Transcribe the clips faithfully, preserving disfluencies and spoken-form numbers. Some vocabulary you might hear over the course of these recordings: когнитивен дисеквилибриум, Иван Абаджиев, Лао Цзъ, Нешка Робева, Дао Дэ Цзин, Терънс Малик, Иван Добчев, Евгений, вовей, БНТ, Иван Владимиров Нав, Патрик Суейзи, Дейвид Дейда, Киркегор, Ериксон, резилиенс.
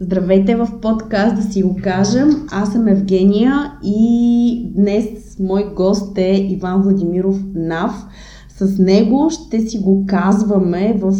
Здравейте в подкаст, да си го кажем. Аз съм Евгения и днес мой гост е Иван Владимиров Нав. С него ще си го казваме в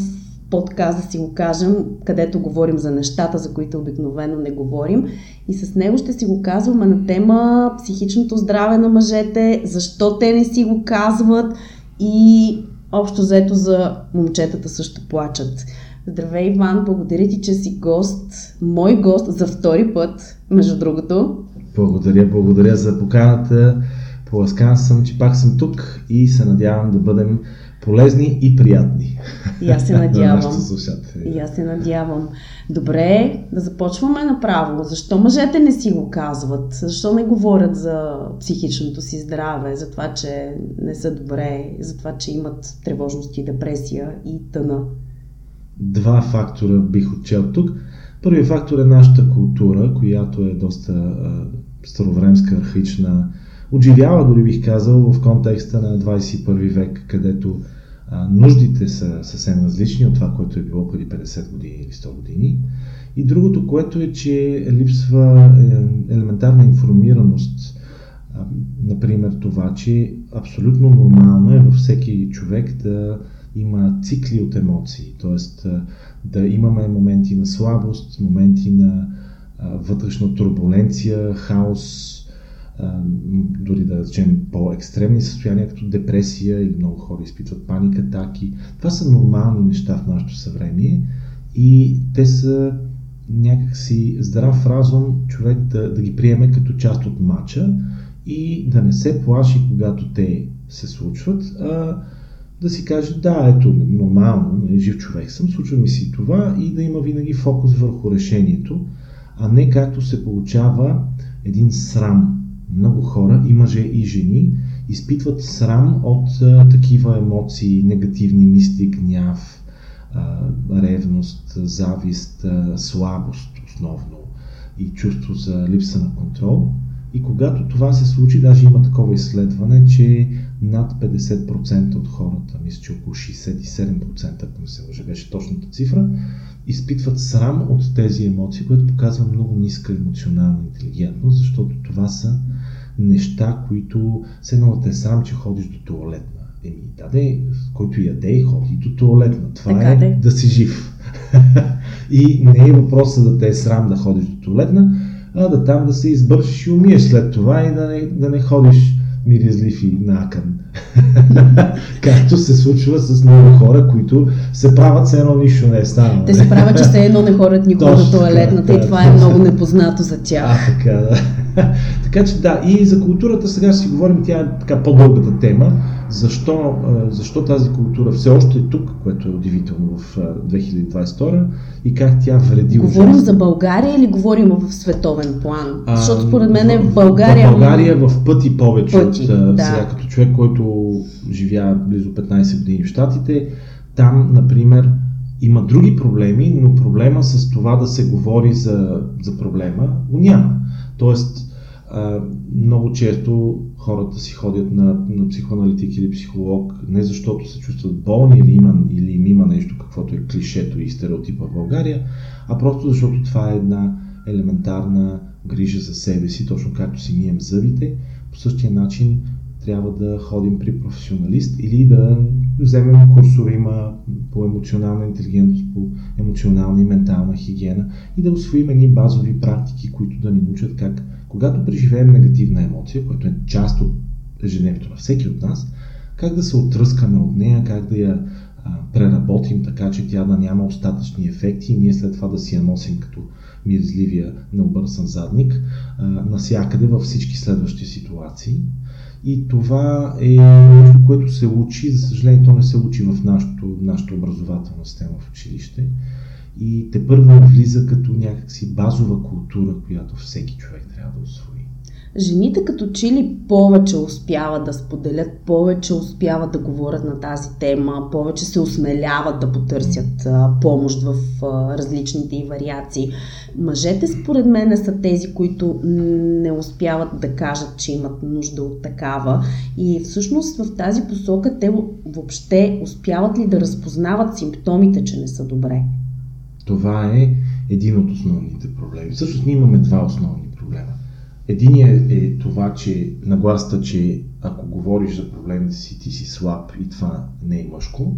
подкаст, да си го кажем, където говорим за нещата, за които обикновено не говорим. И с него ще си го казваме на тема психичното здраве на мъжете, защо те не си го казват и общо взето за момчетата също плачат. Здравей, Иван, благодаря ти, че си гост, мой гост за втори път, между другото. Благодаря, благодаря за поканата. Поласкан съм, че пак съм тук и се надявам да бъдем полезни и приятни. И аз се надявам. и аз се надявам. Добре, да започваме направо. Защо мъжете не си го казват? Защо не говорят за психичното си здраве, за това, че не са добре, за това, че имат тревожност и депресия и тъна? Два фактора бих отчел тук. Първият фактор е нашата култура, която е доста а, старовремска, архаична, отживяла, дори бих казал, в контекста на двадесет и първи век, където а, нуждите са съвсем различни от това, което е било преди петдесет години или сто години. И другото, което е, че липсва е, елементарна информираност. А, например това, че абсолютно нормално е във всеки човек да има цикли от емоции, т.е. да имаме моменти на слабост, моменти на а, вътрешна турбуленция, хаос, а, дори да речем по-екстремни състояния, като депресия или много хора изпитват паникатаки. Това са нормални неща в нашето съвремие и те са някакси здрав разум човек да, да ги приеме като част от мача и да не се плаши, когато те се случват, а да си каже, да, ето, нормално, жив човек съм, случва ми си това и да има винаги фокус върху решението, а не както се получава един срам. Много хора, и мъже и жени, изпитват срам от а, такива емоции, негативни мисли, гняв, а, ревност, завист, а, слабост основно и чувство за липса на контрол. И когато това се случи, даже има такова изследване, че над петдесет процента от хората, мисля, че около шейсет и седем процента, ако не се лъжа, беше точната цифра, изпитват срам от тези емоции, което показва много ниска емоционална интелигентност, защото това са неща, които се налате срам, че ходиш до туалетна. Еми, даде, който яде, ходи до туалетна. Това така, е де. Да си жив. И не е въпросът да те е срам да ходиш до туалетна, а да там да се избършиш и умиеш след това и да не, да не ходиш миризлив и накън. Както се случва с много хора, които се правят с едно нищо не е станало. Те се правят, че все едно не ходят никога до тоалетната да, и това да, е много непознато за тях. А, така, да. Така че да, и за културата сега ще си говорим, тя е така по-дългата тема. Защо, защо тази култура все още е тук, което е удивително в две хиляди двадесет и втора и как тя вреди. Говорим ужасно. За България или говорим в световен план? А, защото според мен е в България... В България в пъти повече пъти, от да. Сега като човек, който живя близо петнадесет години в Щатите. Там, например, има други проблеми, но проблема с това да се говори за, за проблема го няма. Тоест, много често хората си ходят на, на психоаналитик или психолог не защото се чувстват болни или, има, или им има нещо, каквото е клишето и стереотипа в България, а просто защото това е една елементарна грижа за себе си, точно както си мием зъбите. По същия начин трябва да ходим при професионалист или да вземем курсове, има по емоционална интелигентност, по емоционална и ментална хигиена и да усвоим едни базови практики, които да ни научат как, когато преживеем негативна емоция, която е част от ежедневието на всеки от нас, как да се отръскаме от нея, как да я а, преработим така, че тя да няма остатъчни ефекти и ние след това да си я носим като мирзливия необърсан задник а, насякъде във всички следващи ситуации. И това е нещо, което се учи, за съжаление то не се учи в нашото, нашата образователна система в училище и тепърва влиза като някакси базова култура, която всеки човек трябва да усвои. Жените като че ли повече успяват да споделят, повече успяват да говорят на тази тема, повече се осмеляват да потърсят помощ в различните й вариации. Мъжете според мен са тези, които не успяват да кажат, че имат нужда от такава и всъщност в тази посока те въобще успяват ли да разпознават симптомите, че не са добре? Това е един от основните проблеми. Всъщност ние имаме два основни проблема. Единият е това, че нагласта, че ако говориш за проблемите си, ти си слаб и това не е мъжко.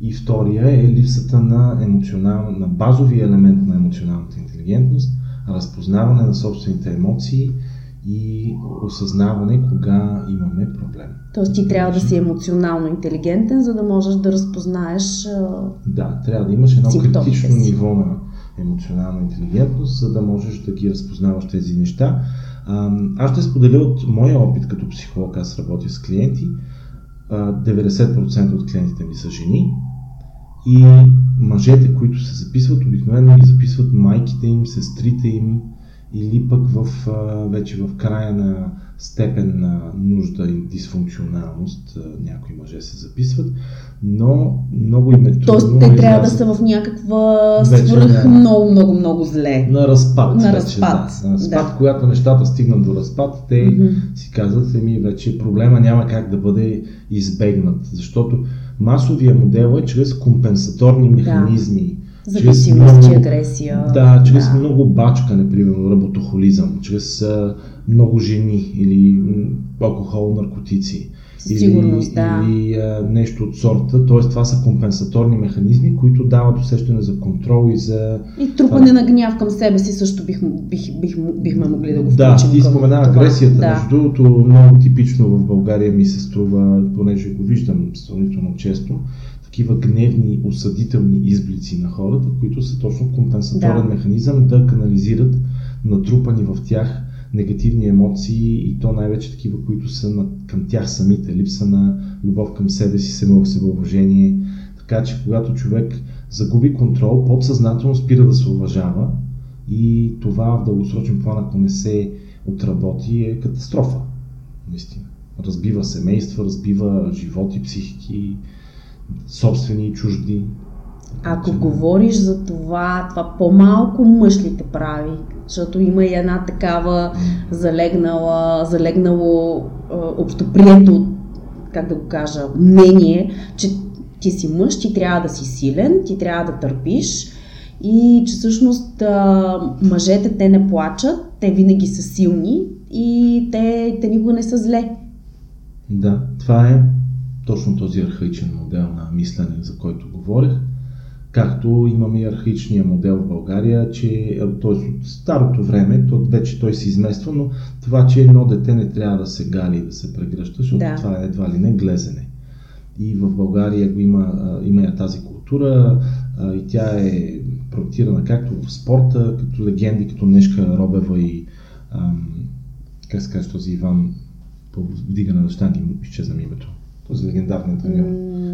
И втория е липсата на, емоционал... на базовия елемент на емоционалната интелигентност, разпознаване на собствените емоции и осъзнаване кога имаме проблем. Тоест ти трябва да си емоционално интелигентен, за да можеш да разпознаеш. Да, трябва да имаш едно критично си. Ниво на емоционална интелигентност, за да можеш да ги разпознаваш тези неща. Аз ще споделя от моя опит като психолог, аз работя с клиенти. деветдесет процента от клиентите ми са жени и мъжете, които се записват, обикновено ги записват майките им, сестрите им или пък в, вече в края на степен на нужда и дисфункционалност някои мъже се записват, но много им е трудно. Тоест те трябва да са в някаква свръх на... много, много, много зле. На разпад. На разпад, вече, да. На разпад, да. Когато нещата стигнат до разпад, те mm-hmm. си казват, еми вече проблема няма как да бъде избегнат, защото масовия модел е чрез компенсаторни механизми. Да. Зависимост и агресия. Да, чрез да. много бачкане, примерно работохолизъм, чрез а, много жени или м, алкохол, наркотици. Сигурност, или, да. Или а, нещо от сорта. Т.е. това са компенсаторни механизми, които дават усещане за контрол и за... И трупане това... на гняв към себе си също бих, бих, бих, бихме могли да го включим. Да, ти спомена агресията. Да. Между другото, много типично в България ми се струва, понеже го виждам сравнително често, такива гневни, осъдителни изблици на хората, които са точно компенсаторен да. механизъм да канализират натрупани в тях негативни емоции и то най-вече такива, които са на, към тях самите. Липса на любов към себе си, самоуважение. Така че когато човек загуби контрол, подсъзнателно спира да се уважава и това в дългосрочен план, ако не се отработи, е катастрофа. Наистина. Разбива семейства, разбива животи, психики, собствени и чужди. Ако че... говориш за това, това по-малко мъжлите прави, защото има и една такава залегнала, залегнало е, общоприето, как да го кажа, мнение, че ти си мъж, ти трябва да си силен, ти трябва да търпиш и че всъщност е, мъжете те не плачат, те винаги са силни и те, те никога не са зле. Да, това е точно този архаичен модел на мислене, за който говорих, както имаме и архаичния модел в България, че т.е. от старото време, то вече той се измества, но това, че едно дете не трябва да се гали, да се прегръща, защото да. това е едва ли не глезене. И в България го има, има тази култура и тя е проектирана както в спорта, като легенди, като Нешка Робева и как се казва този Иван, по вдигане на щанги, изчезнам името. Този легендарният треньор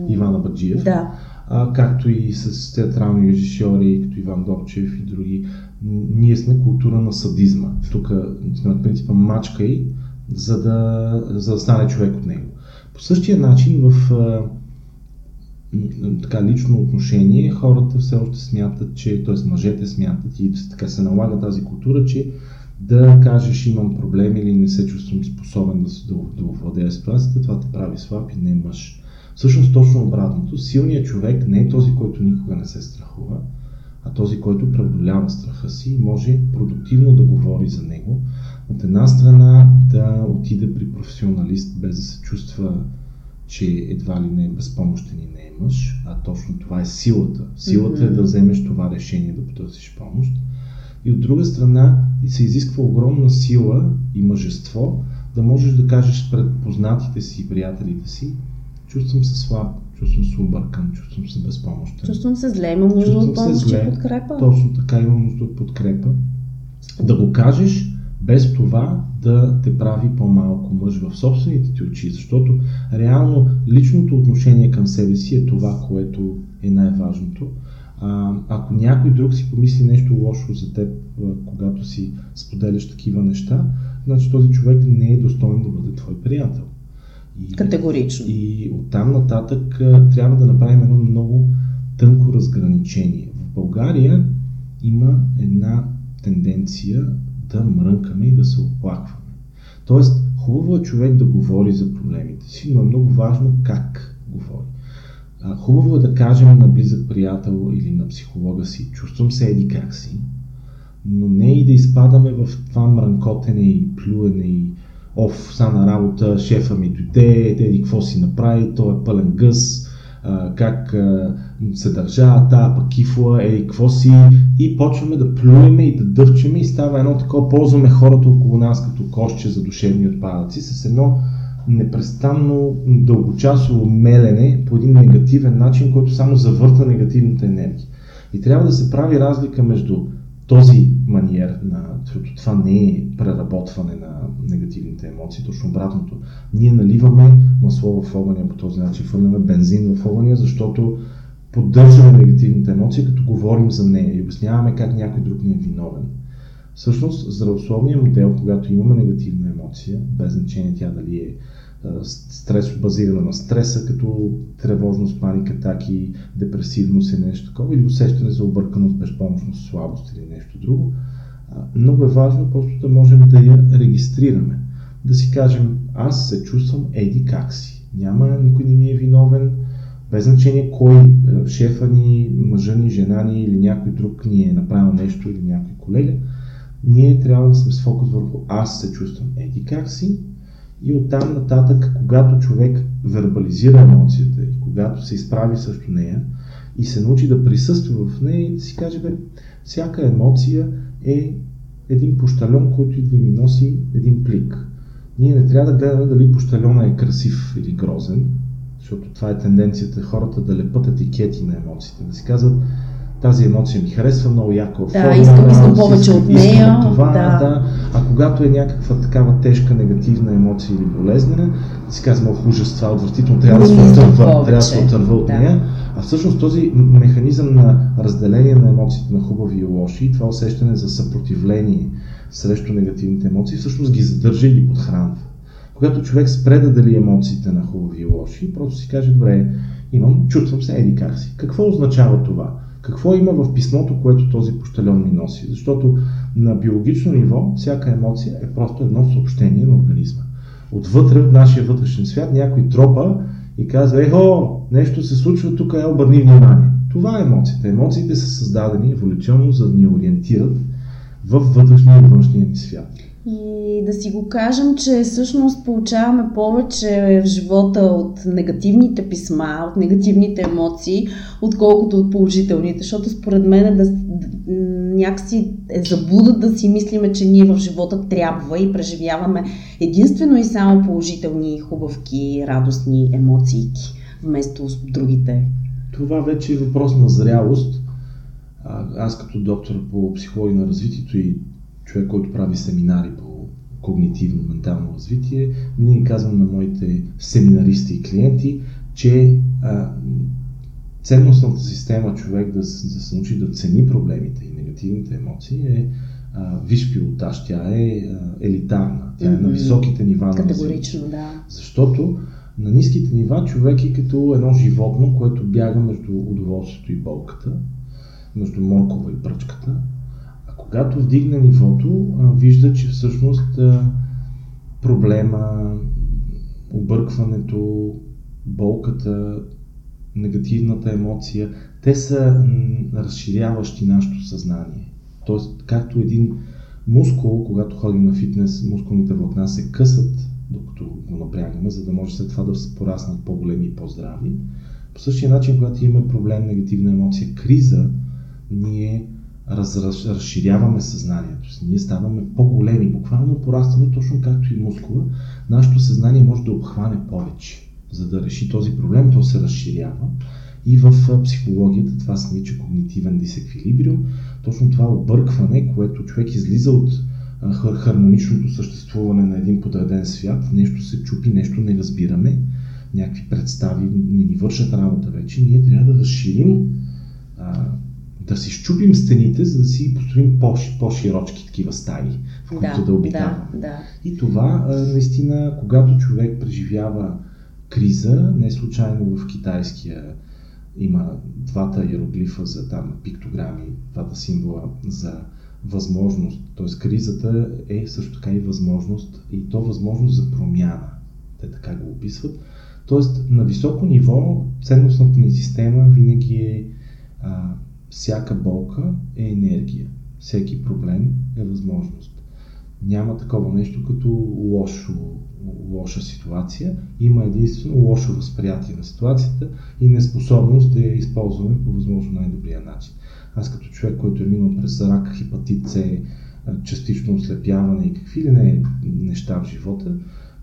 Иван Абаджиев, да. а, както и с театрални режисьори, като Иван Добчев и други. Ние сме култура на садизма. Тук сме на принципа мачкай, за да, за да стане човек от него. По същия начин в а, така лично отношение хората все още смятат, че, т.е. мъжете смятат и така се налага тази култура, че да кажеш имам проблем или не се чувствам способен да се довладея ситуацията, това те прави слаб и не мъж. Всъщност точно обратното, силният човек не е този, който никога не се страхува, а този, който преодолява страха си и може продуктивно да говори за него. От една страна да отиде при професионалист без да се чувства, че едва ли не е безпомощен и не е мъж, а точно това е силата. Силата mm-hmm. е да вземеш това решение, да потърсиш помощ. И от друга страна се изисква огромна сила и мъжество да можеш да кажеш пред познатите си и приятелите си, чувствам се слаб, чувствам се объркан, чувствам се безпомощен. Чувствам се зле, имам нужда от помощ и подкрепа. Точно така, имам нужда от подкрепа. Да го кажеш без това да те прави по-малко мъж в собствените ти очи, защото реално личното отношение към себе си е това, което е най-важното. А, ако някой друг си помисли нещо лошо за теб, когато си споделяш такива неща, значи този човек не е достоен да бъде твой приятел. И, Категорично. И оттам нататък трябва да направим едно много тънко разграничение. В България има една тенденция да мрънкаме и да се оплакваме. Тоест, хубаво е човек да говори за проблемите си, но е много важно как говори. Хубаво е да кажем на близък приятел или на психолога си, чувствам се еди как си, но не и да изпадаме в това мрънкотене и плюене и оф, са на работа, шефа ми дойде, еди какво си направи, той е пълен гъс, как се държа, тая пък кифла, еди какво си, и почваме да плюеме и да дъвчеме и става едно такова, ползваме хората около нас като кошче за душевни отпадъци с едно непрестанно дългочасово мелене по един негативен начин, който само завърта негативната енергия. И трябва да се прави разлика между този маниер на това не е преработване на негативните емоции, точно обратното. Ние наливаме масло в огъня по този начин, фърляме бензин в огъня, защото поддържаме негативните емоции, като говорим за нея и обясняваме как някой друг ни е виновен. Всъщност, здравословният модел, когато имаме негативна емоция, без значение тя дали е стрес, базирана на стреса, като тревожност, паник атаки, депресивност и нещо такова, или усещане за обърканост, безпомощност, слабост или нещо друго, много е важно просто да можем да я регистрираме. Да си кажем, аз се чувствам еди как си. Няма, никой не ми е виновен, без значение кой, шефа ни, мъжа ни, жена ни или някой друг ни е направил нещо или някой колега. Ние трябва да сме с фокус върху аз се чувствам еди как си, и оттам нататък, когато човек вербализира емоцията и когато се изправи срещу нея и се научи да присъства в нея и да си каже, бе, всяка емоция е един пощальон, който идва и ми носи един плик. Ние не трябва да гледаме дали пощальона е красив или грозен, защото това е тенденцията хората да лепат етикети на емоциите, да си казват, тази емоция ми харесва, много яко. Да, форма, искам, искам повече искам, от нея. Искам това, да. Да. А когато е някаква такава тежка негативна емоция или болезнена, си казвам, ох, ужас, това отвратително, трябва да, да се отърва, трябва да се отърва от да. Нея. А всъщност този механизъм на разделение на емоциите на хубави и лоши, това усещане за съпротивление срещу негативните емоции, всъщност ги задържа и ги подхранва. Когато човек спре да дели емоциите на хубави и лоши, просто си каже, добре, имам, чувствам се, еди как си. Какво означава това? Какво има в писмото, което този пощальон ми носи? Защото на биологично ниво всяка емоция е просто едно съобщение на организма. Отвътре, от нашия вътрешен свят, някой тропа и казва, ехо, нещо се случва, тук е, обърни внимание. Това е емоцията. Емоциите са създадени еволюционно, за да ни ориентират във вътрешния и външния ни свят. И да си го кажем, че всъщност получаваме повече в живота от негативните писма, от негативните емоции, отколкото от положителните, защото според мен е да, някакси е заблуда да си мислиме, че ние в живота трябва и преживяваме единствено и само положителни, хубавки, радостни емоции, вместо другите. Това вече е въпрос на зрялост. Аз като доктор по психология на развитието и човек, който прави семинари по когнитивно-ментално развитие, винаги казвам на моите семинаристи и клиенти, че а, ценностната система човек да, да се научи да цени проблемите и негативните емоции е а, виш пилотаж, тя е а, елитарна, тя е на високите нива на развитие. Категорично, да. Защото на ниските нива човек е като едно животно, което бяга между удоволствието и болката, между моркова и бръчката. Когато вдигне нивото, вижда, че всъщност проблема, объркването, болката, негативната емоция, те са разширяващи нашето съзнание. Тоест, както един мускул, когато ходим на фитнес, мускулните влакна се късат, докато го напрягаме, за да може след това да се пораснат по-големи и по-здрави. По същия начин, когато имаме проблем, негативна емоция, криза, ние Раз, разширяваме съзнанието си, ние ставаме по-големи, буквално порастваме точно както и мускула, нашето съзнание може да обхване повече. За да реши този проблем, то се разширява и в психологията това се нарича когнитивен дисеквилибриум, точно това объркване, което човек излиза от хармоничното съществуване на един подреден свят, нещо се чупи, нещо не разбираме, някакви представи не ни вършат работа вече, ние трябва да разширим, да си щупим стените, за да си построим по-широчки такива стаи, в които да, да обитаваме. Да, да. И това, наистина, когато човек преживява криза, не случайно в китайския има двата иероглифа за там пиктограми, двата символа за възможност, т.е. кризата е също така и възможност, и то възможност за промяна. Те така го описват. Тоест, на високо ниво ценностната ни система винаги е а, всяка болка е енергия, всеки проблем е възможност. Няма такова нещо като лошо, лоша ситуация, има единствено лошо възприятие на ситуацията и неспособност да я използваме по възможно най-добрия начин. Аз като човек, който е минал през рак, хепатит С, частично ослепяване и какви ли не неща в живота,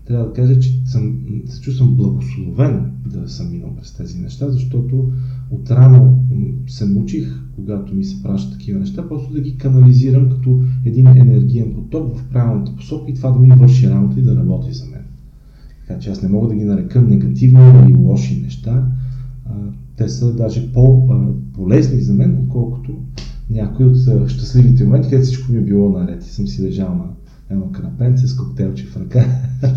трябва да кажа, че съм, се чувствам благословен да съм минал през тези неща, защото отрано се мучих, когато ми се пращат такива неща, просто да ги канализирам като един енергиен поток в правилната посока и това да ми върши работа и да работи за мен. Така че аз не мога да ги нарека негативни или лоши неща. Те са даже по-полезни за мен, отколкото някои от щастливите моменти, където всичко ми е било наред и съм си лежал на едно крапенце с коктейлче в ръка.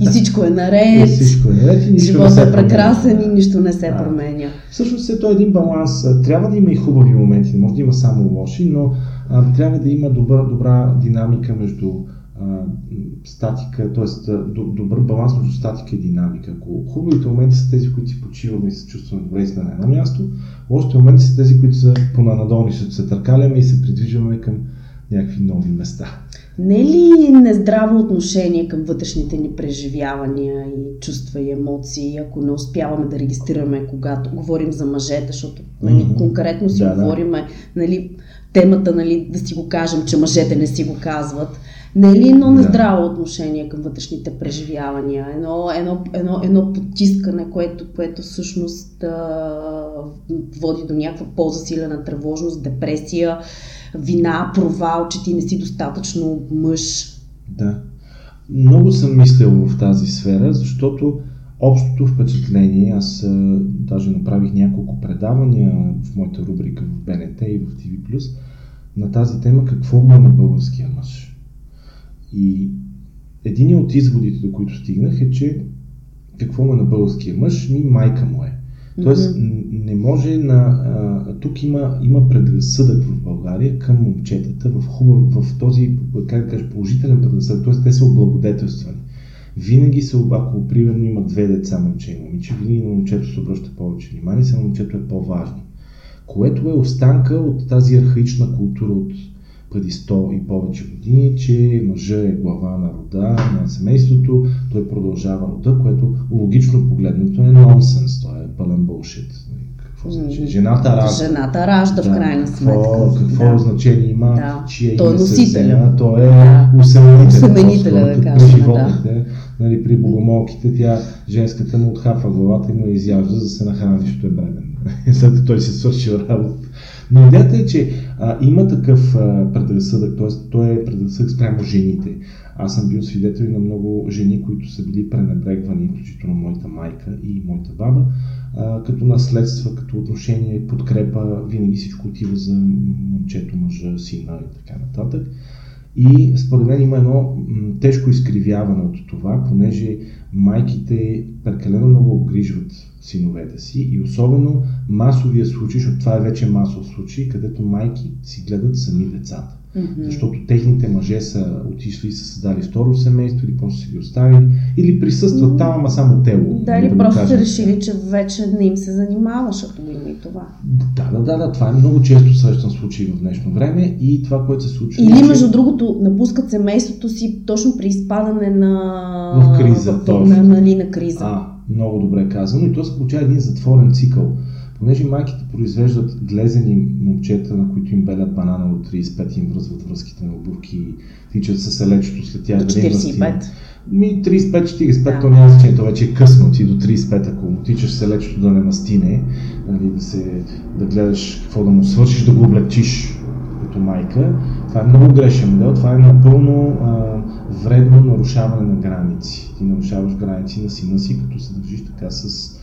И всичко е наред, и всичко е наред, и живота е прекрасен и нищо не се а, променя. Всъщност е то един баланс. Трябва да има и хубави моменти, не може да има само лоши, но а, трябва да има добър, добра динамика между а, статика, т.е. добър баланс между статика и динамика. Ако хубавите моменти са тези, които си почиваме и се чувстваме добре и сме на едно място, лошите моменти са тези, които са понанадолни, защото се търкаляме и се придвижваме към някакви нови места. Не е ли нездраво отношение към вътрешните ни преживявания и чувства и емоции, ако не успяваме да регистрираме, когато говорим за мъжете, защото нали, конкретно си да, говорим да. Нали, темата нали, да си го кажем, че мъжете не си го казват. Не е ли едно нездраво да. отношение към вътрешните преживявания, едно, едно, едно, едно потискане, което, което всъщност а, води до някаква по-засилена тревожност, депресия, вина, провал, че ти не си достатъчно мъж? Да. Много съм мислил в тази сфера, защото общото впечатление, аз а, даже направих няколко предавания в моята рубрика в БНТ и в Ти Ви плюс на тази тема какво му е на българския мъж. И един от изводите, до които стигнах е, че какво му е на българския мъж, ми майка му е. Тоест mm-hmm. не може на... А, тук има, има предразсъдък в България към момчетата в хубав, в този, как да кажа, положителен предразсъдък, т.е. те са облагодетелствани. Винаги са, ако примерно има две деца, момче и момиче, винаги на момчето се обръща повече внимание, сега момчето е по-важно. Което е останка от тази архаична култура от преди сто и повече години, че мъжа е глава на рода, на семейството, той продължава рода, което логично погледнато е нонсенс, той е пълен булшит. Какво значи? Жената ражда. Жената ражда да, в крайна сметка. Какво, какво да. значение има, да. чия той име се взема, той е усеменителя, да, да кажем. Животните, да. нали, при богомолките, тя женската му отхапва главата и му изяжда, за да се нахрани, защото е бременна. След като той се свършил работа. Но идеята е, че а, има такъв а, предразсъдък, т.е. той е предразсъдък спрямо жените. Аз съм бил свидетел на много жени, които са били пренебрегвани, включително моята майка и моята баба, а, като наследства, като отношение, подкрепа, винаги всичко отива за момчето, мъжа, сина и така нататък. И според мен има едно м- тежко изкривяване от това, понеже майките прекалено много обгрижват синовете си и особено масовия случай, защото това е вече масов случай, където майки си гледат сами децата. Mm-hmm. Защото техните мъже са отишли и са създали второ семейство или просто са ги оставили или присъстват mm-hmm. там, ама само тело. Да, или да просто са решили, че вече не им се занимава, защото има и това. Да, да, да, да, това е много често срещан случай в днешно време и това, което се случва. Или между че... другото, напускат семейството си точно при изпадане на... в криза. В... на, нали, на криза. А, много добре казано и то се получава един затворен цикъл. Понеже майките произвеждат глезени момчета, на които им белят банана от тридесет и пет, им връзват връзките на обувки и тичат със селечето след тях. До четиридесет и пет? Ми тридесет и пет, четиридесет и пет, да. То няма значение, то вече е късно ти до тридесет и пет, ако му тичаш селечето да не настине, нали, да, се, да гледаш какво да му свършиш, да го облегчиш като майка. Това е много грешен модел, това е напълно а, вредно нарушаване на граници. Ти нарушаваш граници на сина си, като се държиш така с... него.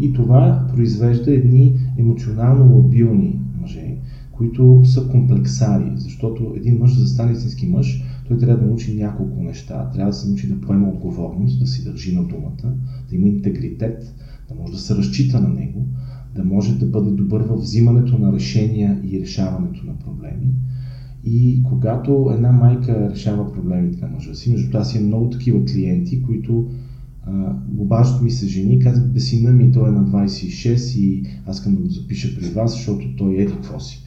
И това произвежда едни емоционално лабилни мъже, които са комплексари, защото един мъж, за да стане истински мъж, той трябва да научи няколко неща. Трябва да се научи да поема отговорност, да си държи на думата, да има интегритет, да може да се разчита на него, да може да бъде добър във взимането на решения и решаването на проблеми. И когато една майка решава проблемите на мъжа си, между това си е много такива клиенти, които бабашът ми се жени, казва, бе, сина ми, той е на двайсет и шест и аз искам да го запиша при вас, защото той еди какво си.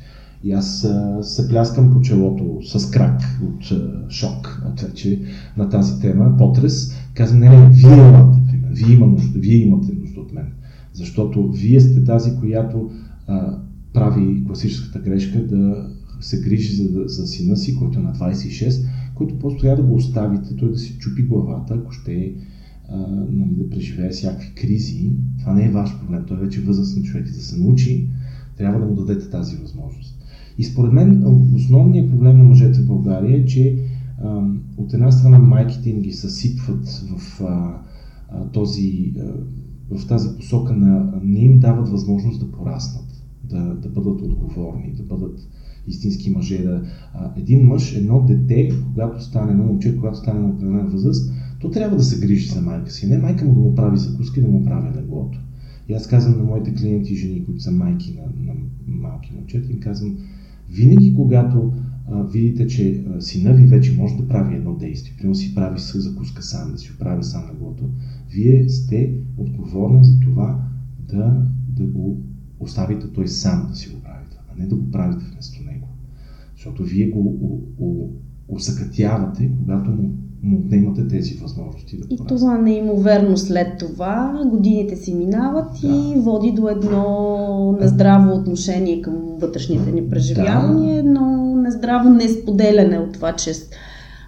И аз а, се пляскам по челото с крак от а, шок от вече на тази тема, потрес. Казвам, не, не, вие имате при мен, вие, има нужда, вие имате нужда от мен, защото вие сте тази, която а, прави класическата грешка да се грижи за, за сина си, който е на двайсет и шест, който просто трябва да го оставите, той да си чупи главата, ако ще а, да преживее всякакви кризи. Това не е ваш проблем, той е вече възрастен човек и да се научи, трябва да му дадете тази възможност. И според мен основният проблем на мъжете в България е, че а, от една страна майките им ги съсипват в, а, а, този, а, в тази посока на не им дават възможност да пораснат, да, да бъдат отговорни, да бъдат истински мъже. Да, а, един мъж, едно дете, когато стане на момче, когато стане на определен възраст, то трябва да се грижи за майка си. Не майка му да му прави закуски, да му прави леглото. И аз казвам на моите клиенти жени, които са майки на, на малки момчета, им казвам, винаги, когато а, видите, че а, сина ви вече може да прави едно действие, примерно си прави със закуска сам, да си оправи сам леглото, вие сте отговорни за това да, да го оставите той сам да си го прави, а не да го правите вместо него. Защото вие го о, о, осъкътявате, когато му, му отнемате тези възможности. Да и прави. Това неимоверно след това, годините си минават да. И води до едно да. Нездраво отношение към вътрешните ни преживявания, да. Едно нездраво несподеляне от това, че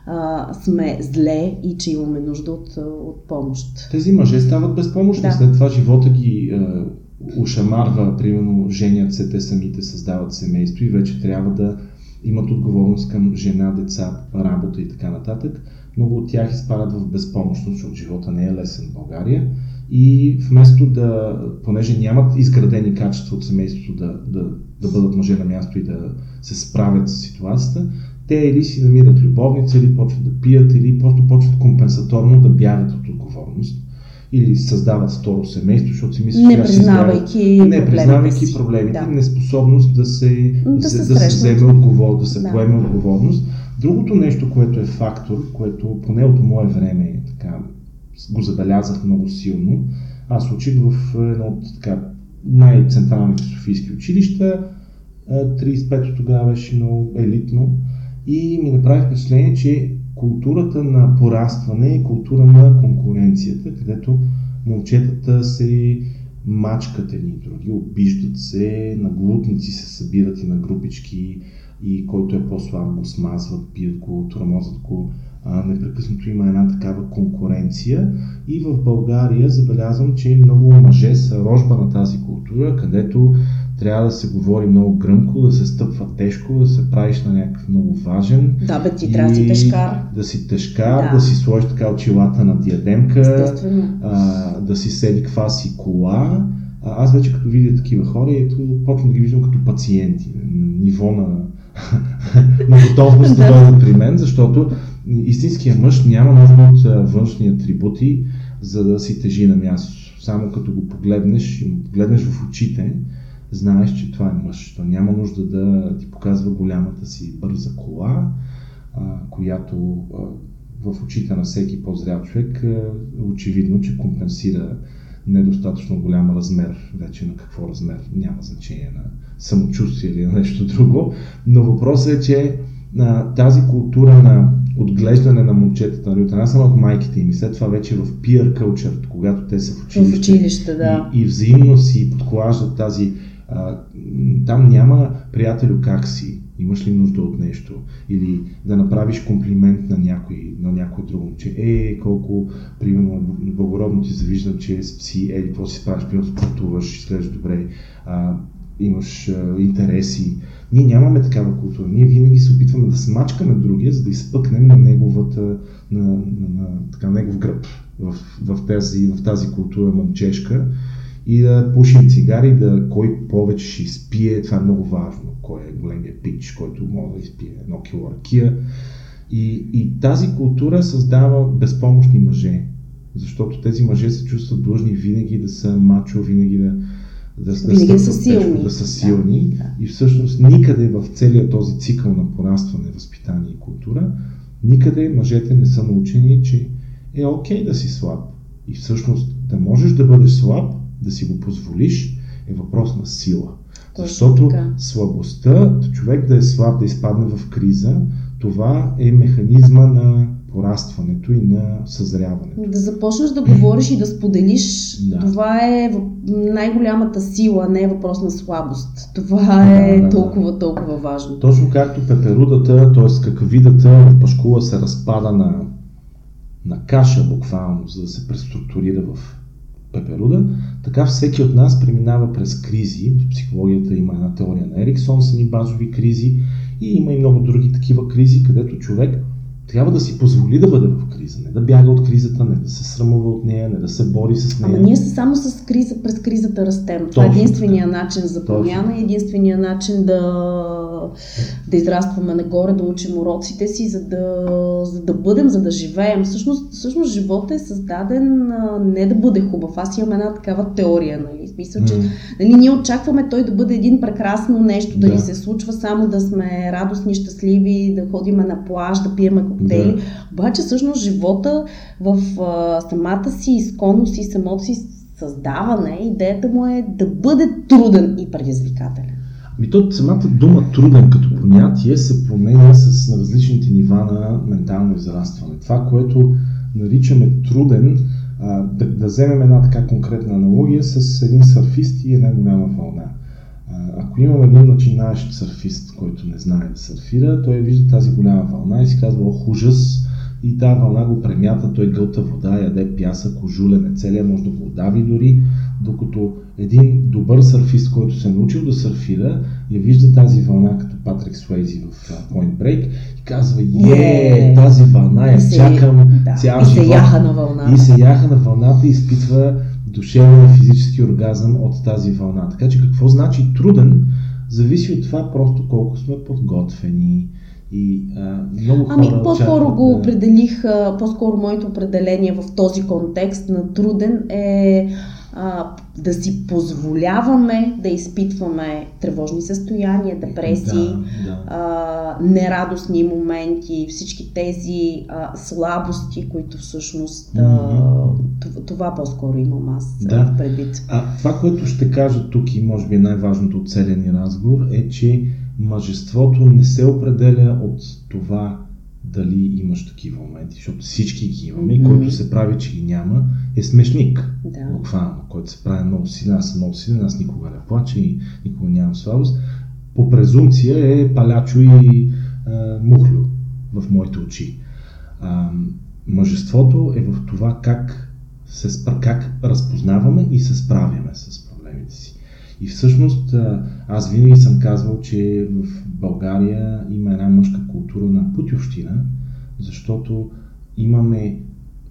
а, сме зле и че имаме нужда от, от помощ. Тези мъже стават безпомощни, да. След това живота ги а, ушамарва, примерно женят се, те самите създават семейство и вече трябва да имат отговорност към жена, деца, работа и така нататък. Много от тях изпадат в безпомощност, защото живота не е лесен в България. И вместо да, понеже нямат изградени качества от семейството да, да, да бъдат мъже на място и да се справят с ситуацията, те или си намират любовница, или почват да пият, или просто почват компенсаторно да бягат от отговорност. Или създават второ семейство, защото си мислят, че си избягат. Не признавайки проблемите, да. Неспособност да се, да се, да се вземе отговорност, да се да. Поеме отговорност. Другото нещо, което е фактор, което поне от мое време така, го забелязах много силно, аз учих в едно от така, най-централните софийски училища, трийсет и пето тогава беше много елитно и ми направи впечатление, че културата на порастване е култура на конкуренцията, където момчетата се мачкат едни други, обиждат се, наглутници се събират и на групички и който е по-слаб го смазват, бият го, тормозят го. А, непрекъснато има една такава конкуренция и в България забелязвам, че много мъже са рожба на тази култура, където трябва да се говори много гръмко, да се стъпва тежко, да се правиш на някакъв много важен. Да, бе, ти трябва да си тежкар. Да си тежкар, да, да си сложиш така очилата на диадемка, а, да си седи каква си кола. А, аз вече като видя такива хора, ето, почвам да ги виждам като пациенти, ниво на, на готовност да дойдат при мен, защото истинският мъж няма нужда от външни атрибути, за да си тежи на място. Само като го погледнеш и му погледнеш в очите, знаеш, че това е мъж. То няма нужда да ти показва голямата си бърза кола, а, която а, в очите на всеки по-зрял човек а, очевидно, че компенсира недостатъчно голям размер. Вече на какво размер няма значение, на самочувствие или на нещо друго. Но въпросът е, че а, тази култура на отглеждане на момчетата, от една само от майките им и след това вече в peer culture, когато те са в училище, в училище да. и, и взаимно си подклаждат тази а, там няма приятелю как си, имаш ли нужда от нещо или да направиш комплимент на някой, на някой друго, че е, колко, примерно, благородно ти завиждам, че си, е, какво си правиш, примерно спортуваш, изглеждаш добре, а, имаш а, интереси. Ние нямаме такава култура. Ние винаги се опитваме да смачкаме другия, за да изпъкнем на, неговата, на, на, на, така, негов гръб в, в, тази, в тази култура момчешка и да пушим цигари, да кой повече ще изпие. Това е много важно. Кой е големия пич, който може да изпие едно кило ракия. И, и тази култура създава безпомощни мъже, защото тези мъже се чувстват длъжни винаги да са мачо, винаги да Да, да са силни, да са силни. Да, да. И всъщност никъде в целия този цикъл на порастване, възпитание и култура, никъде мъжете не са научени, че е окей да си слаб И всъщност да можеш да бъдеш слаб, да си го позволиш, е въпрос на сила. Точно. Защото така. Слабостта, човек да е слаб, да изпадне в криза, това е механизма на порастването и на съзряването. Да започнеш да говориш и да споделиш, да. Това е най-голямата сила, не е въпрос на слабост. Това е да, толкова, да. толкова важно. Точно както пеперудата, т.е. какавидата в пашкула се разпада на, на каша буквално, за да се преструктурира в пеперуда, така всеки от нас преминава през кризи. В психологията има една теория на Ериксон, са ни базови кризи и има и много други такива кризи, където човек трябва да си позволи да бъде в криза, не да бяга от кризата, не да се срамува от нея, не да се бори с нея. Ама ние само с криза, през кризата растем. Това е единствения така. начин за промяна и единствения начин да, да израстваме нагоре, да учим уроците си, за да, за да бъдем, за да живеем. Всъщност, всъщност живота е създаден не да бъде хубав. Аз имам една такава теория. Нали? Смисъл, че нали, ние очакваме той да бъде един прекрасно нещо, да, да ни се случва само да сме радостни, щастливи, да ходим на плаж, да пием коктейли. Да. Обаче всъщност живота в а, самата си изконност и самото си създаване, идеята му е да бъде труден и предизвикателен. Ами то самата дума труден като понятие се променя с на различните нива на ментално израстване. Това, което наричаме труден, а, да, да вземем една така конкретна аналогия с един сърфист и една голяма вълна. Ако имам един начинаещ сърфист, който не знае да сърфира, той вижда тази голяма вълна и си казва, ох, ужас, и тази вълна го премята, той гълта вода, яде пясък, ожулен е целия, може да го удави дори, докато един добър сърфист, който се е научил да сърфира, я вижда тази вълна като Патрик Суейзи в Point Break и казва, е, тази вълна, я се, чакам да, цял живот. И се яха на вълната. И се яха на вълната и изпитва душевен физически оргазъм от тази вълна. Така че какво значи труден, зависи от това просто колко сме подготвени. И, а, много хора ами по-скоро чакат, го определих, а, по-скоро моето определение в този контекст на труден е а, да си позволяваме да изпитваме тревожни състояния, депресии, да, да. А, нерадостни моменти, всички тези а, слабости, които всъщност а, това по-скоро имам аз да. предвид. А това, което ще кажа тук и може би най-важното от целия ни разговор е, че мъжеството не се определя от това дали имаш такива моменти, защото всички ги имаме и който се прави, че ги няма, е смешник. Да. Буквално, който се прави много силен, аз съм много силен, аз никога не плача и никога нямам слабост. По презумпция е палячо и а, мухлю в моите очи. А, мъжеството е в това как, се спра, как разпознаваме и се справяме с проблемите си. И всъщност аз винаги съм казвал, че в България има една мъжка култура на путьовщина, защото имаме,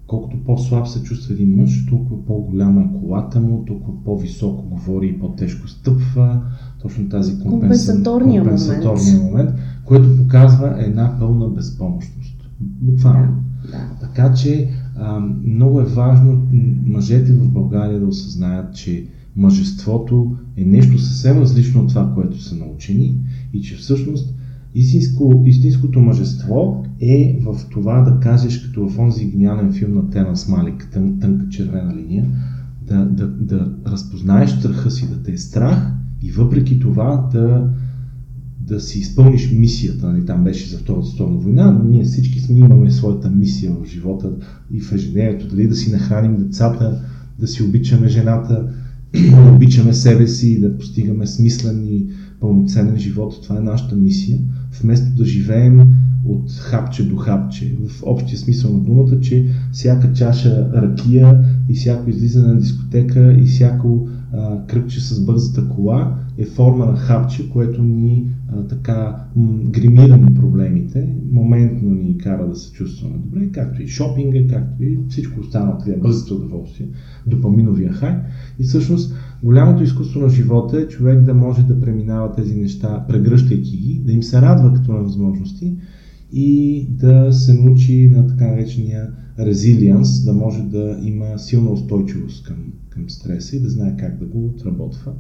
колкото по-слаб се чувства един мъж, толкова по-голяма е колата му, толкова по-високо говори и по-тежко стъпва, точно тази компенсаторния, компенсаторния момент. момент, което показва една пълна безпомощност. Буквално. Да, да. Така че а, много е важно мъжете в България да осъзнаят, че мъжеството е нещо съвсем различно от това, което са научени и че всъщност истинско, истинското мъжество е в това да кажеш, като в онзи гениален филм на Терънс Малик, тън, тънка червена линия, да, да, да разпознаеш страха си, да те е страх и въпреки това да, да си изпълниш мисията. Не, там беше за Втората световна война, но ние всички имаме своята мисия в живота и в ежедневието, дали да си нахраним децата, да си обичаме жената, да обичаме себе си, да постигаме смислен и пълноценен живот. Това е нашата мисия, вместо да живеем от хапче до хапче. В общия смисъл на думата, че всяка чаша ракия и всяко излизане на дискотека и всяко а, кръгче с бързата кола е форма на хапче, което ни а, така м- гримира ни проблемите, моментно ни кара да се чувстваме добре, както и шопинга, както и всичко останало, тия бързото удоволствие, допаминовия хай. И всъщност голямото изкуство на живота е човек да може да преминава тези неща, прегръщайки ги, да им се радва като на възможности и да се научи на така наречения резилиенс, да може да има силна устойчивост към, към стреса и да знае как да го отработва.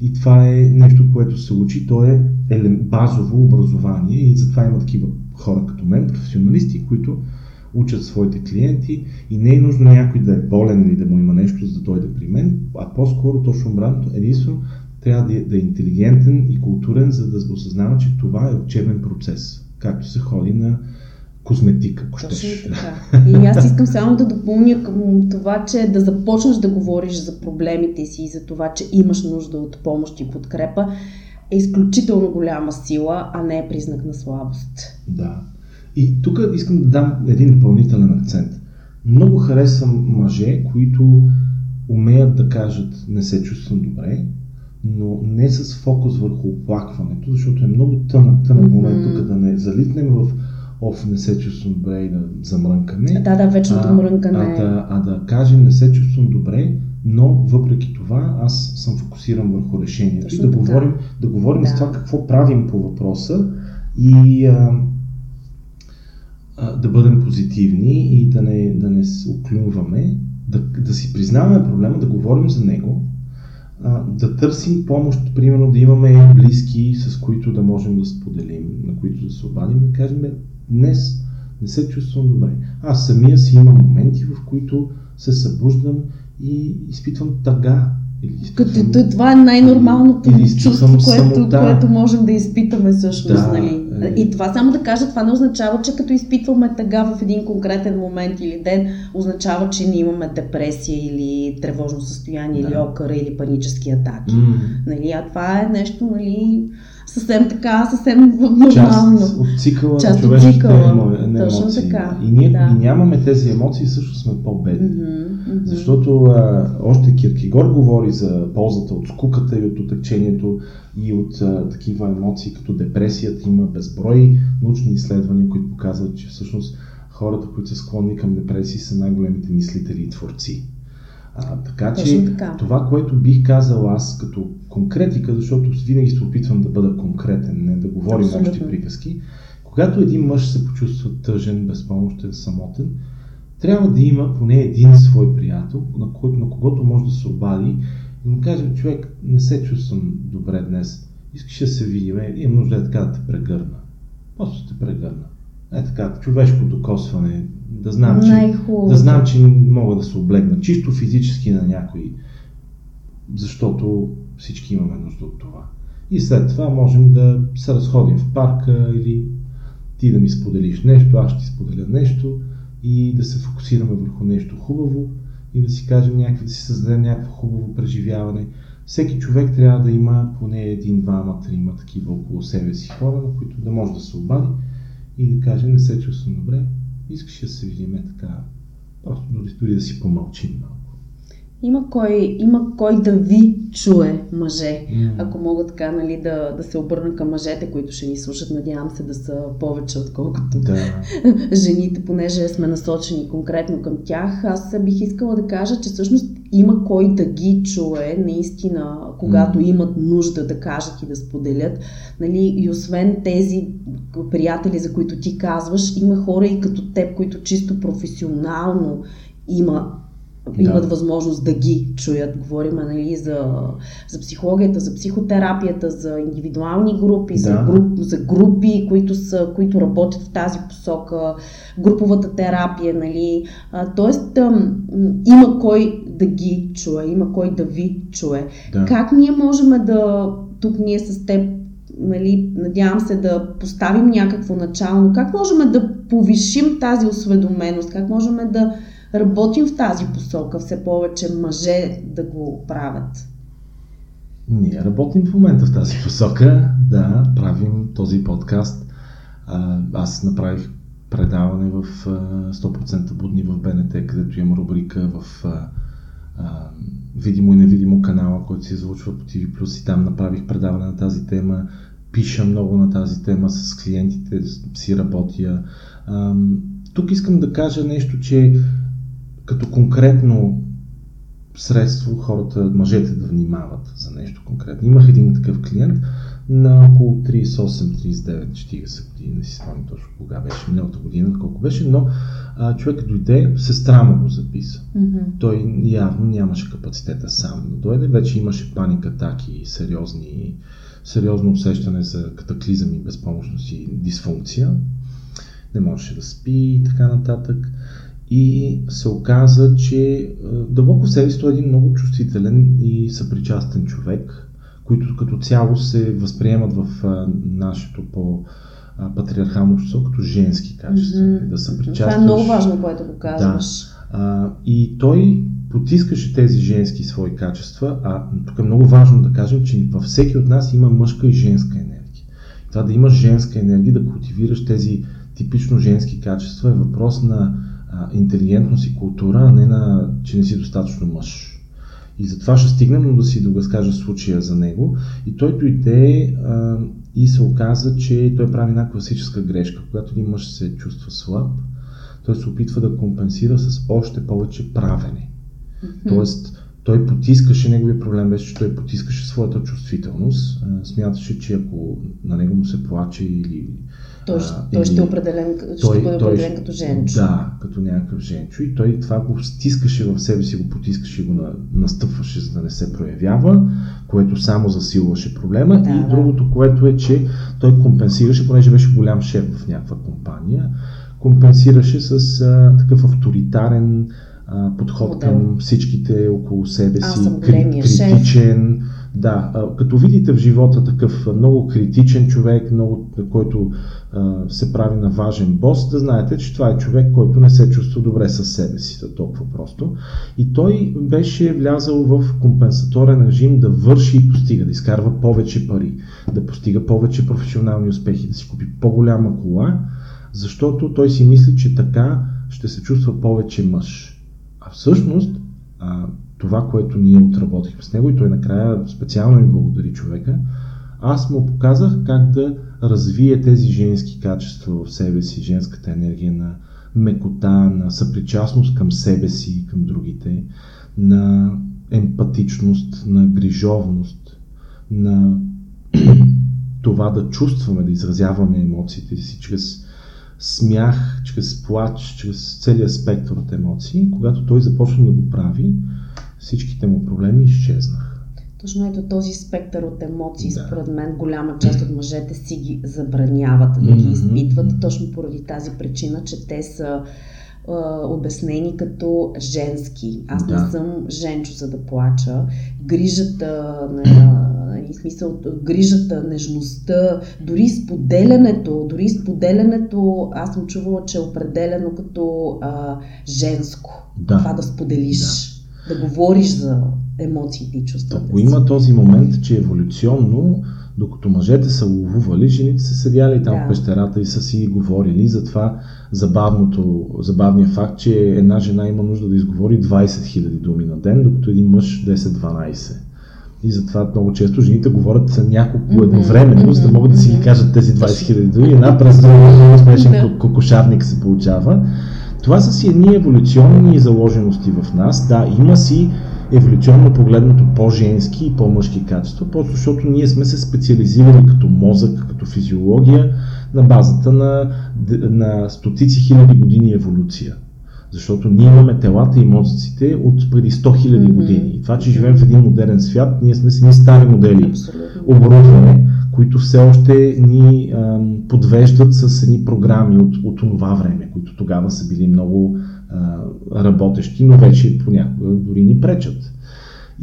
И това е нещо, което се учи, то е базово образование и затова има такива хора като мен, професионалисти, които учат своите клиенти и не е нужно някой да е болен или да му има нещо, за да дойде при мен, а по-скоро точно обратно, единствено трябва да е интелигентен и културен, за да осъзнава, че това е учебен процес, както се ходи на козметика, ако щеш. И аз искам само да допълня към това, че да започнеш да говориш за проблемите си и за това, че имаш нужда от помощ и подкрепа, е изключително голяма сила, а не е признак на слабост. Да. И тук искам да дам един допълнителен акцент. Много харесвам мъже, които умеят да кажат не се чувствам добре, но не с фокус върху оплакването, защото е много тънък тънък момент тук да не залитнем в оф, не се чувствам добре и да замрънкаме. Да, да, вечното мрънкане. А, а, да, а да кажем не се чувствам добре, но въпреки това аз съм фокусиран върху решението. И да говорим, да говорим да. с това какво правим по въпроса и а, а, да бъдем позитивни и да не, да не се оклюваме, да, да си признаваме проблема, да говорим за него, а, да търсим помощ, примерно да имаме близки, с които да можем да споделим, на които да се обадим, да кажем днес не се чувствам добре. Аз самия си имам моменти, в които се събуждам и изпитвам тъга. Изпитвам... Като това е най-нормалното чувство, което, което можем да изпитаме всъщност. Да, нали? е... И това само да кажа, това не означава, че като изпитваме тъга в един конкретен момент или ден, означава, че ние имаме депресия или тревожно състояние, да. Или окъра, или панически атаки. Mm. Нали? А това е нещо, нали... съвсем така, съвсем нормално. Част от цикъла на човешките емоции. Така. И ние да. и нямаме тези емоции, също сме по-бедни. Mm-hmm, mm-hmm. Защото а, още Киркегор говори за ползата от скуката и от отечението и от а, такива емоции, като депресията. Има безброй научни изследвания, които показват, че всъщност хората, които са склонни към депресии, са най-големите мислители и творци. А, така че така. Това, което бих казал аз като конкретика, защото винаги се опитвам да бъда конкретен, не да говорим общи приказки, когато един мъж се почувства тъжен, безпомощен, самотен, трябва да има поне един свой приятел, на, кой, на когото може да се обади и му каже, човек, не се чувствам добре днес, искаш да се видим, имам нужда е така да те прегърна, просто те прегърна. Е така, човешко докосване, да знам, че, да знам, че мога да се облегна чисто физически на някой, защото всички имаме нужда от това. И след това можем да се разходим в парка или ти да ми споделиш нещо, аз ще ти споделя нещо и да се фокусираме върху нещо хубаво и да си кажем някакви, да си създадем някакво хубаво преживяване. Всеки човек трябва да има поне един, двама, трима такива около себе си хора, на които да може да се обади и да каже, не се чувствам добре, искаш да се видиме така, просто дори да си помълчим малко. Има кой, има кой да ви чуе, мъже, mm. ако мога така, нали, да, да се обърна към мъжете, които ще ни слушат, надявам се да са повече, отколкото да. жените, понеже сме насочени конкретно към тях. Аз бих искала да кажа, че всъщност има кой да ги чуе, наистина, когато mm. имат нужда да кажат и да споделят. Нали? И освен тези приятели, за които ти казваш, има хора и като теб, които чисто професионално има Да. имат възможност да ги чуят. Говорим, нали, за, за психологията, за психотерапията, за индивидуални групи, да. за, груп, за групи, които, са, които работят в тази посока, груповата терапия, нали. А, тоест, а, има кой да ги чуе, има кой да ви чуе. Да. Как ние можем да, тук ние с теб, нали, надявам се да поставим някакво начало, как можем да повишим тази осведоменост, как можем да работим в тази посока, все повече мъже да го правят? Ние работим в момента в тази посока, да, правим този подкаст. Аз направих предаване в сто процента будни в БНТ, където имам рубрика в видимо и невидимо канала, който се излучва по Ти Ви Плюс и там направих предаване на тази тема. Пиша много на тази тема с клиентите, си работя. Тук искам да кажа нещо, че като конкретно средство хората, мъжете да внимават за нещо конкретно. Имах един такъв клиент на около тридесет и осем, тридесет и девет, четиридесет години, не си спомням точно кога беше, миналата година, колко беше, но а, човек дойде, сестра му го записа. Mm-hmm. Той явно нямаше капацитета сам да дойде, вече имаше паник атаки, сериозни, сериозно усещане за катаклизъм и безпомощност и дисфункция. не можеше да спи и така нататък. И се оказа, че дълбоко в себе си той е един много чувствителен и съпричастен човек, които като цяло се възприемат в нашето по патриархално общество като женски качества. Mm-hmm. Да съпричастваш. Това е много важно, което го казваш. Да. И той потискаше тези женски свои качества, а тук е много важно да кажем, че във всеки от нас има мъжка и женска енергия. Това да имаш женска енергия, да култивираш тези типично женски качества е въпрос на интелигентност и култура, а не на, че не си достатъчно мъж. И затова ще стигнем, но да си догазкажа случая за него. И той дойде а, и се оказа, че той прави една класическа грешка. Когато един мъж се чувства слаб, той се опитва да компенсира с още повече правене. Mm-hmm. Тоест, той потискаше, неговия проблем беше, че той потискаше своята чувствителност. А, смяташе, че ако на него му се плаче или... Той, а, той или, ще, определен, ще той, бъде определен той, като женчо. Да, като някакъв женчо. И той това го стискаше в себе си, го потискаше и го на, настъпваше, за да не се проявява, което само засилваше проблема. Да, и да. Другото, което е, че той компенсираше, понеже беше голям шеф в някаква компания, компенсираше с а, такъв авторитарен а, подход Модел. към всичките около себе си, крит, критичен. Шеф. Да, като видите в живота такъв много критичен човек, много, който а, се прави на важен бос, да знаете, че това е човек, който не се чувства добре със себе си, да толкова просто. И той беше влязал в компенсаторен режим да върши и постига, да изкарва повече пари, да постига повече професионални успехи, да си купи по-голяма кола, защото той си мисли, че така ще се чувства повече мъж. А всъщност... А, това, което ние отработихме с него и той накрая специално ми благодари човека, аз му показах как да развие тези женски качества в себе си, женската енергия на мекота, на съпричастност към себе си и към другите, на емпатичност, на грижовност, на това да чувстваме, да изразяваме емоциите си чрез смях, чрез плач, чрез целия спектър от емоции. Когато той започна да го прави, всичките му проблеми изчезнаха. Точно ето този спектър от емоции, да. Според мен, голяма част от мъжете си ги забраняват да ги изпитват, mm-hmm. точно поради тази причина, че те са е, обяснени като женски. Аз да. не съм женчо, за да плача. Грижата на... В смисъл, грижата, нежността, дори споделянето, дори споделянето, аз съм чувала, че е определено като а, женско. Да. Това да споделиш, да. да говориш за емоциите и чувствата. Ако има този момент, че еволюционно, докато мъжете са ловували, жените са седяли там да. в пещерата и са си говорили за това забавното, забавния факт, че една жена има нужда да изговори двайсет хиляди думи на ден, докато един мъж десет-дванайсет. И затова много често жените говорят за няколко едновременно, за да могат да си ги кажат тези двайсет хиляди дори. Една през много смешен кокошарник се получава. Това са си едни еволюционни заложености в нас. Да, има си еволюционно погледнато по-женски и по-мъжки качества, просто защото ние сме се специализирали като мозък, като физиология на базата на, на стотици хиляди години еволюция. Защото ние имаме телата и мозъците от преди сто хиляди mm-hmm. години. И това, че живеем в един модерен свят, ние сме си ни стари модели, оборудване, които все още ни а, подвеждат с едни програми от, от това време, които тогава са били много а, работещи, но вече понякога дори ни пречат.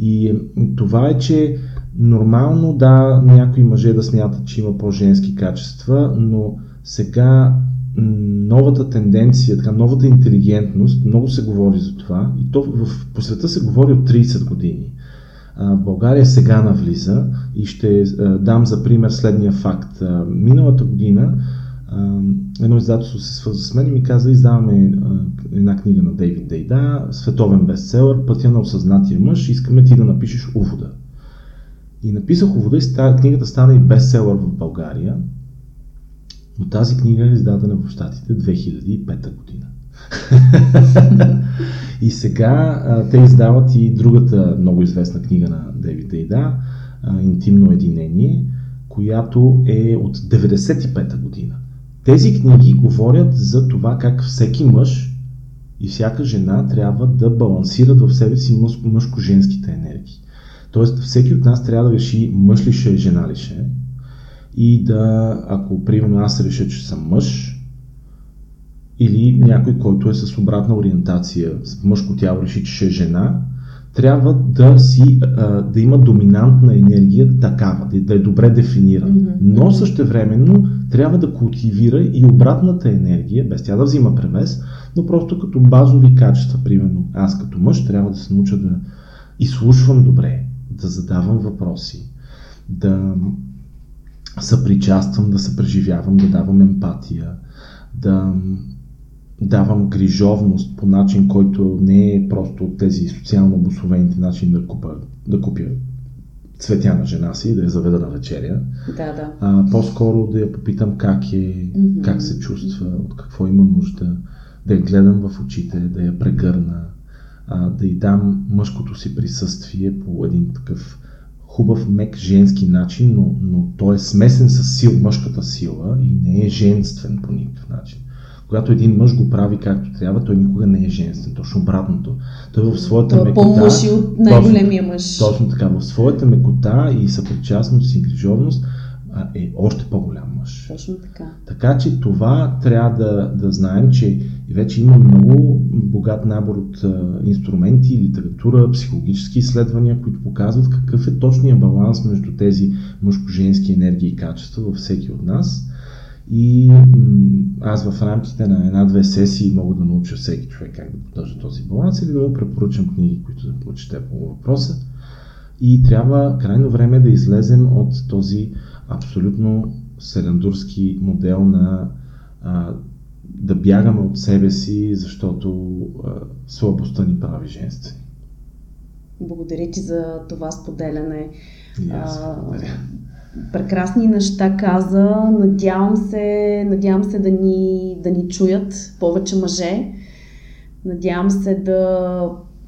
И това е, че нормално да някои мъже да смятат, че има по-женски качества, но сега новата тенденция, така, новата интелигентност, много се говори за това и то в, по света се говори от трийсет години. А, България сега навлиза и ще а, дам за пример следния факт. А, миналата година а, едно издателство се свърза с мен и ми каза, издаваме а, една книга на Дейвид Дейда, световен бестселър, Пътя на осъзнатия мъж, искаме ти да напишеш увода. И написах увода и ста, книгата стана и бестселър в България. Но тази книга е издадена в щатите две хиляди и пета година. И сега а, те издават и другата много известна книга на Дейвид Дейда, Интимно единение, която е от деветдесет и пета година. Тези книги говорят за това как всеки мъж и всяка жена трябва да балансират в себе си мъжко-женските енергии. Тоест всеки от нас трябва да реши мъж ли ще е, жена ли ще е. И да, ако примерно аз реша, че съм мъж, или някой, който е с обратна ориентация, с мъжко тяло, реши, че ще е жена, трябва да, си, да има доминантна енергия такава, да е добре дефинирана. Mm-hmm. Но същевременно трябва да култивира и обратната енергия, без тя да взима превес, но просто като базови качества. Примерно аз като мъж трябва да се науча да изслушвам добре, да задавам въпроси, да съпричаствам, да съпреживявам, да давам емпатия, да давам грижовност по начин, който не е просто от тези социално обусловените начин да купя, да купя цветя на жена си, да я заведа на вечеря. Да, да. А, по-скоро да я попитам как е, mm-hmm. как се чувства, от какво има нужда, да я гледам в очите, да я прегърна, а, да й дам мъжкото си присъствие по един такъв хубав, мек, женски начин, но, но той е смесен с сил, мъжката сила и не е женствен по никакъв начин. Когато един мъж го прави както трябва, той никога не е женствен, точно обратното. Той в своята мекота... По-мъж и от най-големия мъж. Точно така, в своята мекота и съпричастност и грижовност е още по-голям мъж. Точно така. Така че това трябва да, да знаем, че вече има много богат набор от инструменти, литература, психологически изследвания, които показват какъв е точният баланс между тези мъжко-женски енергии и качества във всеки от нас. И аз в рамките на една-две сесии мога да науча всеки човек как да поддържа този баланс или да му препоръчам книги, които да прочете по въпроса. И трябва крайно време да излезем от този абсолютно селендурски модел на а, да бягаме от себе си, защото а, слабостта ни прави женствени. Благодаря ти за това споделяне. Аз благодаря. Прекрасни неща каза. Надявам се, надявам се да ни, да ни чуят повече мъже. Надявам се да,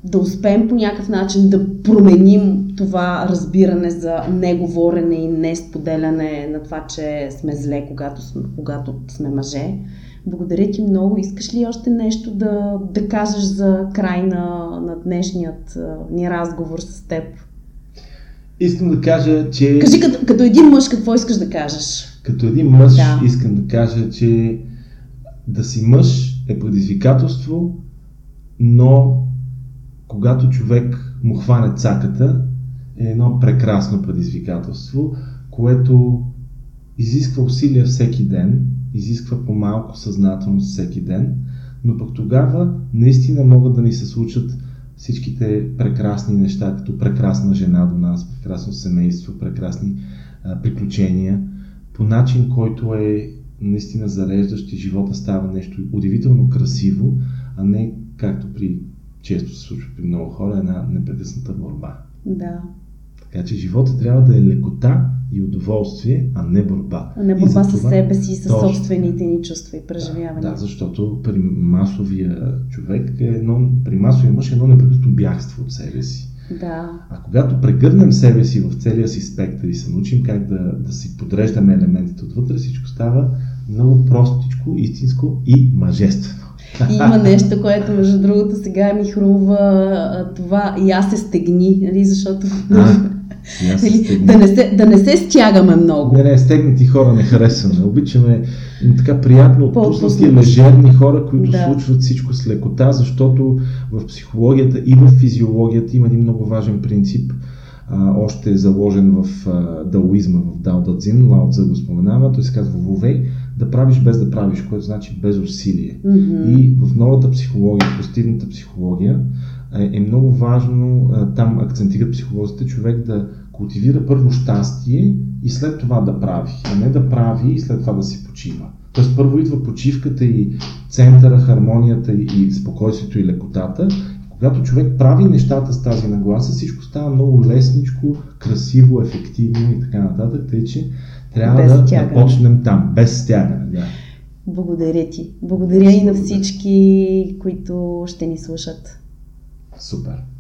да успеем по някакъв начин да променим това разбиране за неговорене и несподеляне на това, че сме зле, когато сме, когато сме мъже. Благодаря ти много. Искаш ли още нещо да, да кажеш за край на, на днешният ни разговор с теб? Искам да кажа, че... Кажи като, като един мъж, какво искаш да кажеш? Като един мъж да. Искам да кажа, че да си мъж е предизвикателство, но когато човек му хване цаката, е едно прекрасно предизвикателство, което изисква усилия всеки ден, изисква по-малко съзнателност всеки ден, но пък тогава наистина могат да ни се случат всичките прекрасни неща, като прекрасна жена до нас, прекрасно семейство, прекрасни а, приключения, по начин, който е наистина зареждащ и живота става нещо удивително красиво, а не както при често се случва при много хора, една непрекъсната борба. Да. Така че живота трябва да е лекота и удоволствие, а не борба. А не борба със себе си и със точно, собствените ни чувства и преживявания. Да, да, защото при масовия човек, е едно, при масовия мъж е едно непрекъснато бягство от себе си. Да. А когато прегърнем себе си в целия си спектър и се научим как да, да си подреждаме елементите отвътре, всичко става много простичко, истинско и мъжествено. И има нещо, което между другото сега ми хрумва това я се стегни, защото... Или, да, не се, да не се стягаме много. Не, не, стегнати хора не харесваме. Обичаме така приятно отпуснати, лежерни хора, които да. Случват всичко с лекота, защото в психологията и в физиологията има един много важен принцип, а, още е заложен в а, даоизма, в Дао Дэ Цзин, Лао Цзъ го споменава, той се казва вовей, да правиш без да правиш, което значи без усилие. Mm-hmm. И в новата психология, позитивната психология, е много важно, там акцентират психолозите, човек да култивира първо щастие и след това да прави, а не да прави и след това да си почива. Тоест първо идва почивката и центъра, хармонията и спокойствието и лекотата. Когато човек прави нещата с тази нагласа, всичко става много лесничко, красиво, ефективно и така нататък, тъй че трябва да, да почнем там, без стягане. Да. Благодаря ти. Благодаря и на всички, които ще ни слушат. Супер!